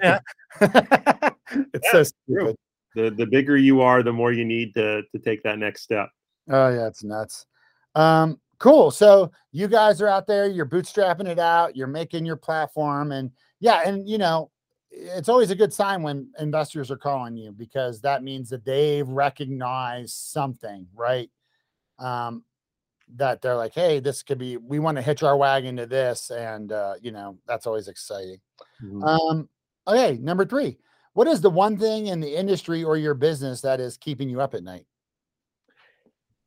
Yeah. It's so stupid. The bigger you are, the more you need to take that next step. Oh yeah, it's nuts. Cool. So you guys are out there, you're bootstrapping it out, you're making your platform, and yeah. And, you know, it's always a good sign when investors are calling you, because that means that they've recognized something, right? That they're like, hey, we want to hitch our wagon to this. And, you know, that's always exciting. Mm-hmm. Okay. Number three, what is the one thing in the industry or your business that is keeping you up at night?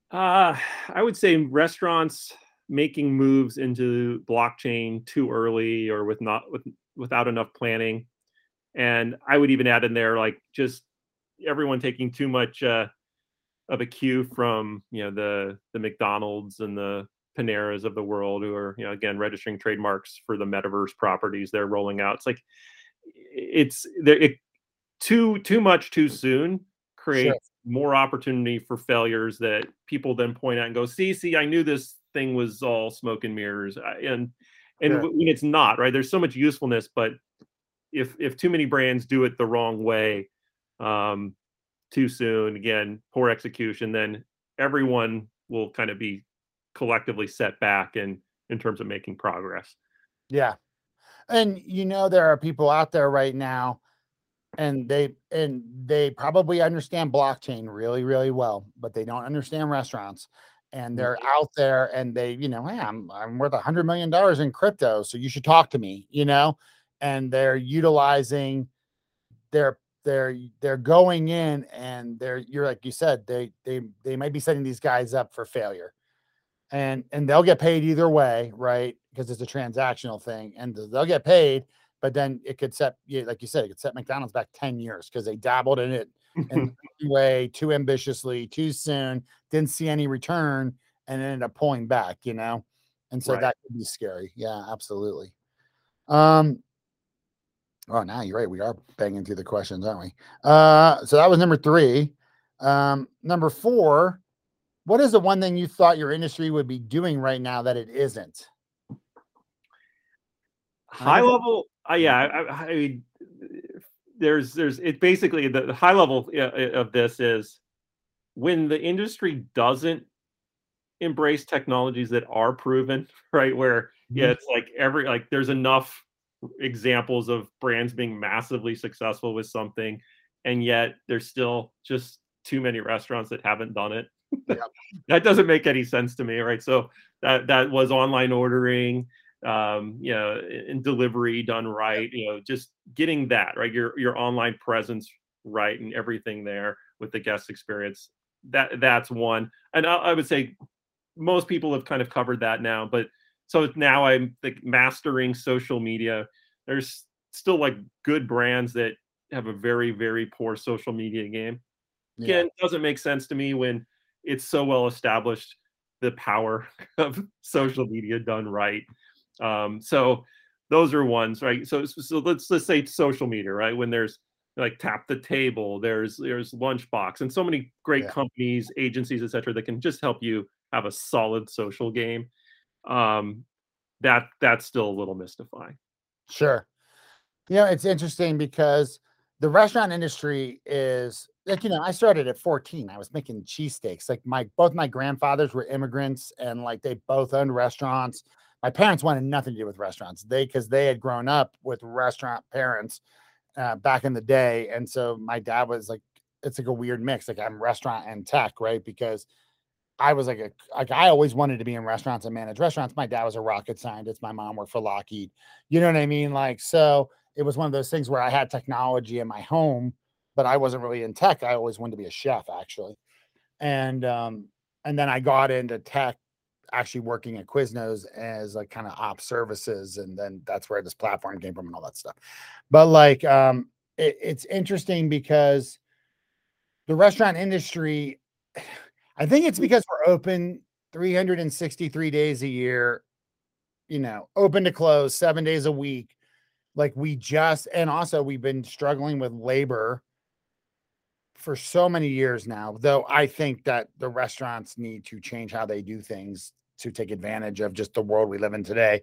I would say restaurants making moves into blockchain too early, or without enough planning. And I would even add in there, like, just everyone taking too much of a cue from, you know, the McDonald's and the Paneras of the world, who are, you know, again, registering trademarks for the metaverse properties they're rolling out. It's like, too much too soon creates more opportunity for failures that people then point out and go, see, I knew this thing was all smoke and mirrors. And it's not, right? There's so much usefulness, but if too many brands do it the wrong way, too soon, again, poor execution, then everyone will kind of be collectively set back in terms of making progress. Yeah. And, you know, there are people out there right now, and they probably understand blockchain really, really well, but they don't understand restaurants. And they're out there, and they, you know, hey, I'm worth $100 million in crypto, so you should talk to me, you know. And they're utilizing they're going in, and you're like you said, they might be setting these guys up for failure, and they'll get paid either way, right? Because it's a transactional thing, and they'll get paid. But then it could set, like you said, it could set McDonald's back 10 years because they dabbled in it in the way too ambitiously, too soon, didn't see any return, and ended up pulling back, you know? And so that could be scary. Yeah, absolutely. Oh, now you're right. We are banging through the questions, aren't we? So that was number 3. Number 4, what is the one thing you thought your industry would be doing right now that it isn't? High level. Yeah. I mean, it basically the high level of this is when the industry doesn't embrace technologies that are proven, right? Where, yeah, it's like there's enough examples of brands being massively successful with something, and yet there's still just too many restaurants that haven't done it. Yeah. That doesn't make any sense to me, right? So that was online ordering, you know, and delivery done right, you know, just getting that right, your online presence right, and everything there with the guest experience. That's one, and I would say most people have kind of covered that now. But so now I'm like mastering social media. There's still like good brands that have a very, very poor social media game. Again, it doesn't make sense to me when it's so well established, the power of social media done right. So those are ones, right? So let's say social media, right? When there's like Tap the Table, there's Lunchbox, and so many great companies, agencies, et cetera, that can just help you have a solid social game. That's still a little mystifying. Sure. You know, it's interesting because the restaurant industry is like, you know, I started at 14. I was making cheesesteaks. Like both my grandfathers were immigrants, and like they both owned restaurants. My parents wanted nothing to do with restaurants. Because they had grown up with restaurant parents back in the day. And so my dad was like, it's like a weird mix. Like I'm restaurant and tech, right? Because I was like, I always wanted to be in restaurants and manage restaurants. My dad was a rocket scientist. My mom worked for Lockheed. You know what I mean? Like, so it was one of those things where I had technology in my home, but I wasn't really in tech. I always wanted to be a chef, actually. And then I got into tech, actually working at Quiznos as like kind of op services. And then that's where this platform came from and all that stuff. But like, it's interesting because the restaurant industry, I think it's because we're open 363 days a year, you know, open to close 7 days a week. Like and also we've been struggling with labor for so many years now, though I think that the restaurants need to change how they do things to take advantage of just the world we live in today,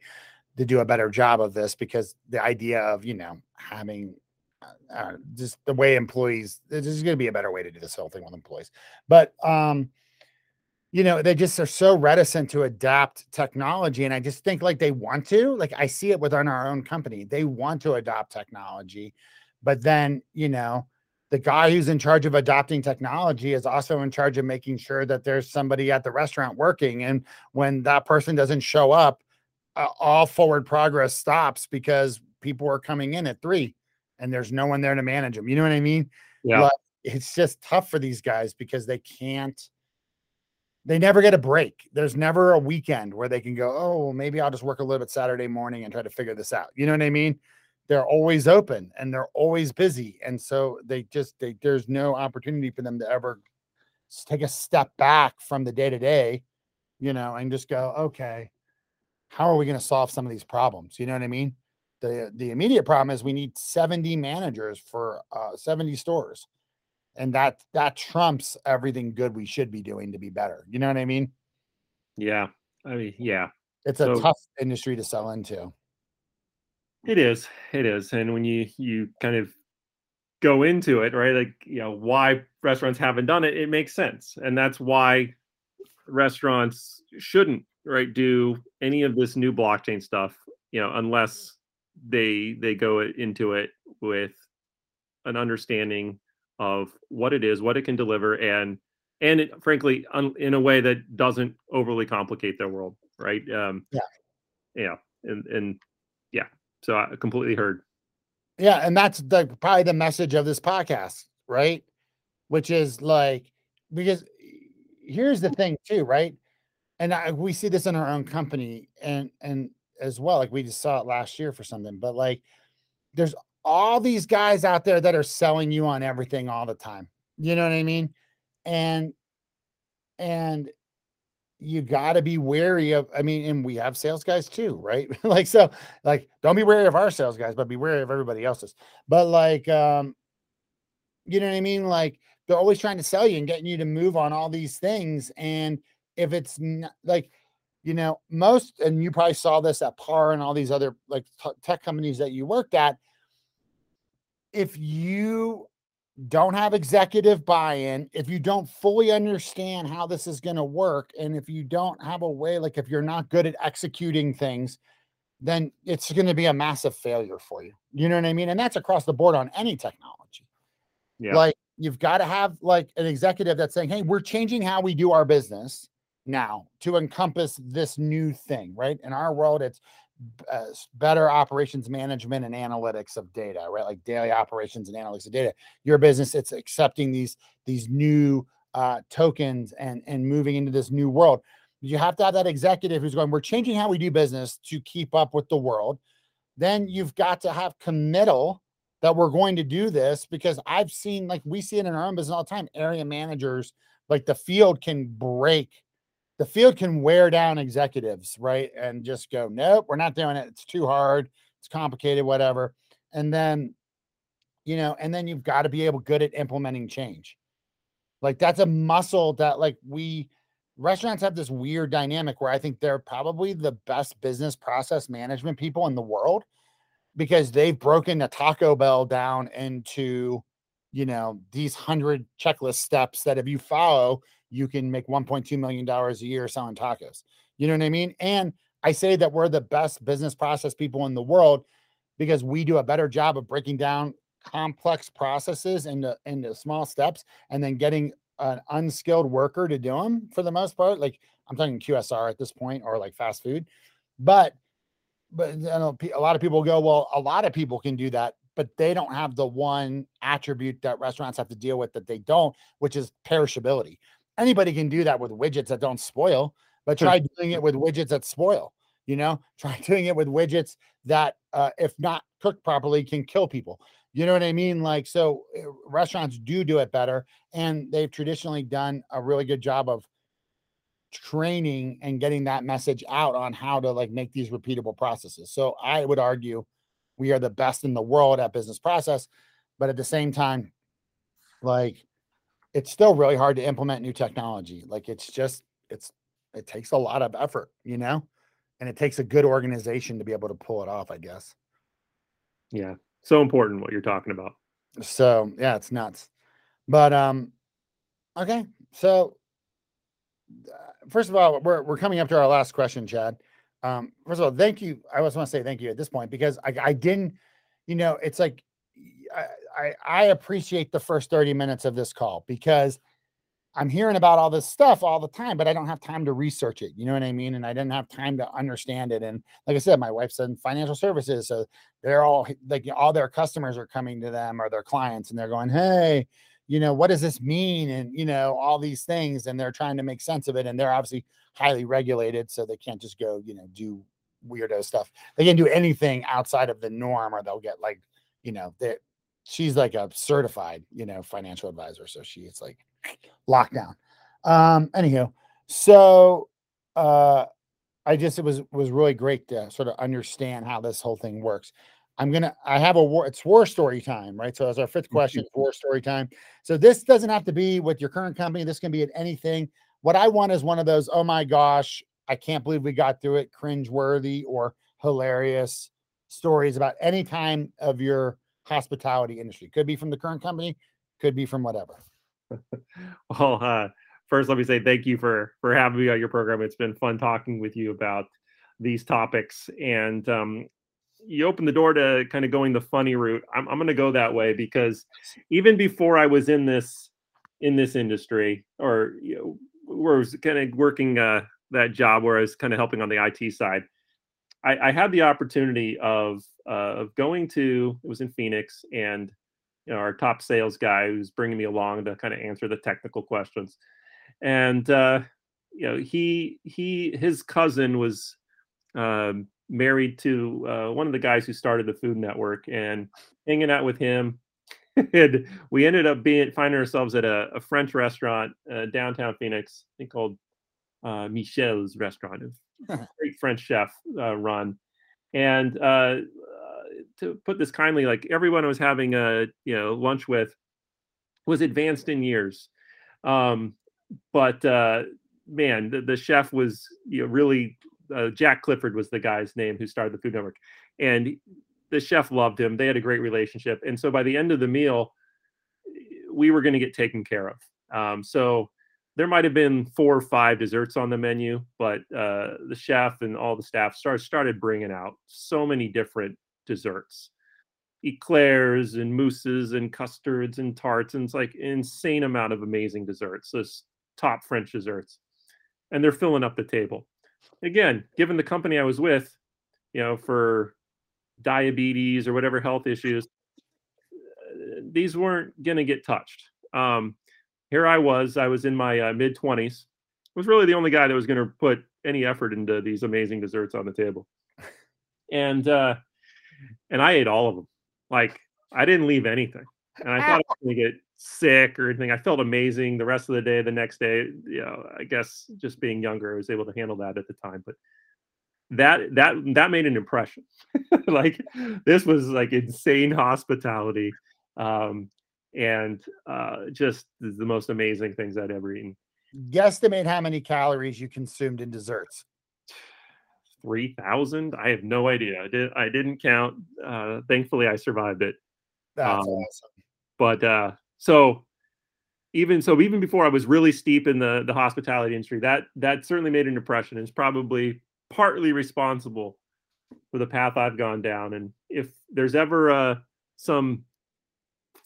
to do a better job of this, because the idea of, you know, having just the way employees, there's going to be a better way to do this whole thing with employees. But, you know, they just are so reticent to adapt technology. And I just think like they want to, like I see it within our own company. They want to adopt technology, but then, you know, the guy who's in charge of adopting technology is also in charge of making sure that there's somebody at the restaurant working. And when that person doesn't show up, all forward progress stops because people are coming in at 3. And there's no one there to manage them. You know what I mean? Yeah. But it's just tough for these guys because they never get a break. There's never a weekend where they can go, oh, well, maybe I'll just work a little bit Saturday morning and try to figure this out. You know what I mean? They're always open and they're always busy. And so there's no opportunity for them to ever take a step back from the day to day, you know, and just go, okay, how are we going to solve some of these problems? You know what I mean? The immediate problem is we need 70 managers for 70 stores. And that trumps everything good we should be doing to be better. You know what I mean? Yeah. I mean, yeah. It's a tough industry to sell into. It is. It is. And when you kind of go into it, right, like, you know, why restaurants haven't done it, it makes sense. And that's why restaurants shouldn't, right, do any of this new blockchain stuff, you know, unless they go into it with an understanding of what it is, what it can deliver, and it, frankly, in a way that doesn't overly complicate their world, right? So I completely heard. Yeah, and that's probably the message of this podcast, right? Which is like, because here's the thing too, right? And we see this in our own company and as well. Like we just saw it last year for something, but like there's all these guys out there that are selling you on everything all the time. You know what I mean? And you got to be wary of, I mean, and we have sales guys too, right? Like, so like, don't be wary of our sales guys, but be wary of everybody else's. But like, you know what I mean? Like, they're always trying to sell you and getting you to move on all these things. And if it's not, like, you know, most, and you probably saw this at PAR and all these other like tech companies that you worked at. If you don't have executive buy-in, if you don't fully understand how this is going to work, and if you don't have a way, like if you're not good at executing things, then it's going to be a massive failure for you. You know what I mean? And that's across the board on any technology. Yeah. Like, you've got to have like an executive that's saying, hey, we're changing how we do our business now to encompass this new thing, right? In our world, it's better operations management and analytics of data, right? Like daily operations and analytics of data. Your business, it's accepting these new tokens and moving into this new world. You have to have that executive who's going, we're changing how we do business to keep up with the world. Then you've got to have committal that we're going to do this, because I've seen, like we see it in our own business all the time, area managers, like the field can break. The field can wear down executives, right? And just go, nope, we're not doing it. It's too hard. It's complicated, whatever. And then, you know, and then you've got to be good at implementing change. Like, that's a muscle that like restaurants have this weird dynamic where I think they're probably the best business process management people in the world, because they've broken the Taco Bell down into, you know, these 100 checklist steps that if you follow, you can make $1.2 million a year selling tacos. You know what I mean? And I say that we're the best business process people in the world because we do a better job of breaking down complex processes into small steps and then getting an unskilled worker to do them for the most part. Like, I'm talking QSR at this point, or like fast food. But you know, a lot of people go, well, a lot of people can do that, but they don't have the one attribute that restaurants have to deal with that they don't, which is perishability. Anybody can do that with widgets that don't spoil, but try doing it with widgets that spoil, you know, try doing it with widgets that, if not cooked properly, can kill people. You know what I mean? Like, so restaurants do it better. And they've traditionally done a really good job of training and getting that message out on how to like make these repeatable processes. So I would argue we are the best in the world at business process, but at the same time, like, it's still really hard to implement new technology. Like, it's just, it takes a lot of effort, you know, and it takes a good organization to be able to pull it off, I guess. Yeah. So important what you're talking about. So yeah, it's nuts. But, okay. So first of all, we're coming up to our last question, Chad. First of all, thank you. I just want to say thank you at this point, because I didn't, you know, it's like, I appreciate the first 30 minutes of this call, because I'm hearing about all this stuff all the time, but I don't have time to research it. You know what I mean? And I didn't have time to understand it. And like I said, my wife's in financial services, so they're all like, all their customers are coming to them, or their clients, and they're going, hey, you know, what does this mean? And, you know, all these things, and they're trying to make sense of it. And they're obviously highly regulated, so they can't just go, you know, do weirdo stuff. They can't do anything outside of the norm, or they'll get like, you know, she's like a certified, you know, financial advisor. So she's like locked down. Anywho, so I just, it was really great to sort of understand how this whole thing works. I have it's war story time, right? So that's our fifth question, war story time. So this doesn't have to be with your current company. This can be at anything. What I want is one of those, oh my gosh, I can't believe we got through it, cringeworthy or hilarious stories about any time of your hospitality industry. Could be from the current company, could be from whatever. Well, first let me say thank you for having me on your program. It's been fun talking with you about these topics, and you opened the door to kind of going the funny route. I'm going to go that way, because even before I was in this industry, or you know, where I was kind of working that job where I was kind of helping on the IT side, I had the opportunity of going to, it was in Phoenix, and you know, our top sales guy who's bringing me along to kind of answer the technical questions, and you know, his cousin was married to one of the guys who started the Food Network, and hanging out with him, and we ended up finding ourselves at a French restaurant downtown Phoenix, I think called Michel's restaurant, a great French chef run. And to put this kindly, like everyone I was having a lunch with was advanced in years, but man, the chef was really Jack Clifford was the guy's name who started the Food Network, and the chef loved him. They had a great relationship, and so by the end of the meal, we were going to get taken care of. So there might have been 4 or 5 desserts on the menu, but the chef and all the staff started bringing out so many different desserts, eclairs and mousses and custards and tarts, and it's like an insane amount of amazing desserts, those top French desserts, and they're filling up the table. Again, given the company I was with, for diabetes or whatever health issues, these weren't going to get touched. Here I was in my mid-20s. I was really the only guy that was going to put any effort into these amazing desserts on the table. And I ate all of them. Like, I didn't leave anything. And I thought I was going to get sick or anything. I felt amazing the rest of the day, the next day. I guess just being younger, I was able to handle that at the time. But that made an impression. Like, this was like insane hospitality. And just the most amazing things I'd ever eaten. Guesstimate how many calories you consumed in desserts. 3,000? I have no idea. I didn't count. Thankfully, I survived it. That's awesome. But so even before I was really steep in the hospitality industry, that certainly made an impression. It's probably partly responsible for the path I've gone down. And if there's ever some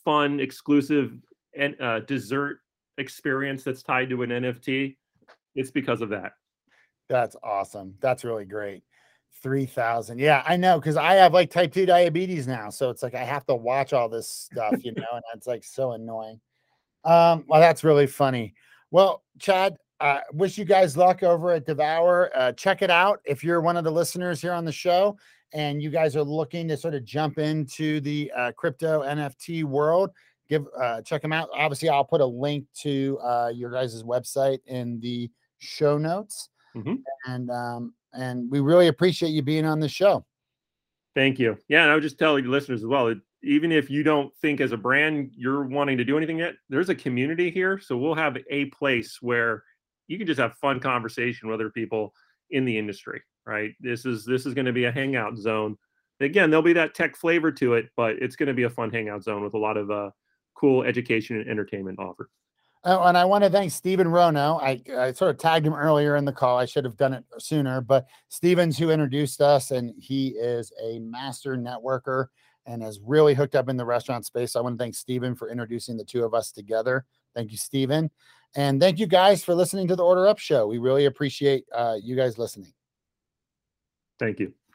fun, exclusive, and dessert experience that's tied to an NFT, it's because of that. That's awesome. That's really great. 3,000. Yeah, I know, because I have like type 2 diabetes now, so it's like I have to watch all this stuff, and it's like so annoying. Well, that's really funny. Well, Chad, wish you guys luck over at Devour. Check it out if you're one of the listeners here on the show and you guys are looking to sort of jump into the crypto NFT world. Check them out. Obviously, I'll put a link to your guys' website in the show notes. Mm-hmm. And we really appreciate you being on the show. Thank you. Yeah, and I would just tell your listeners as well, even if you don't think as a brand you're wanting to do anything yet, there's a community here. So we'll have a place where you can just have fun conversation with other people in the industry. Right. This is going to be a hangout zone. Again, there'll be that tech flavor to it, but it's going to be a fun hangout zone with a lot of cool education and entertainment offered. Oh, and I want to thank Steven Rono. I sort of tagged him earlier in the call. I should have done it sooner, but Steven's who introduced us, and he is a master networker and has really hooked up in the restaurant space. So I want to thank Steven for introducing the two of us together. Thank you, Steven. And thank you guys for listening to the Order Up Show. We really appreciate you guys listening. Thank you.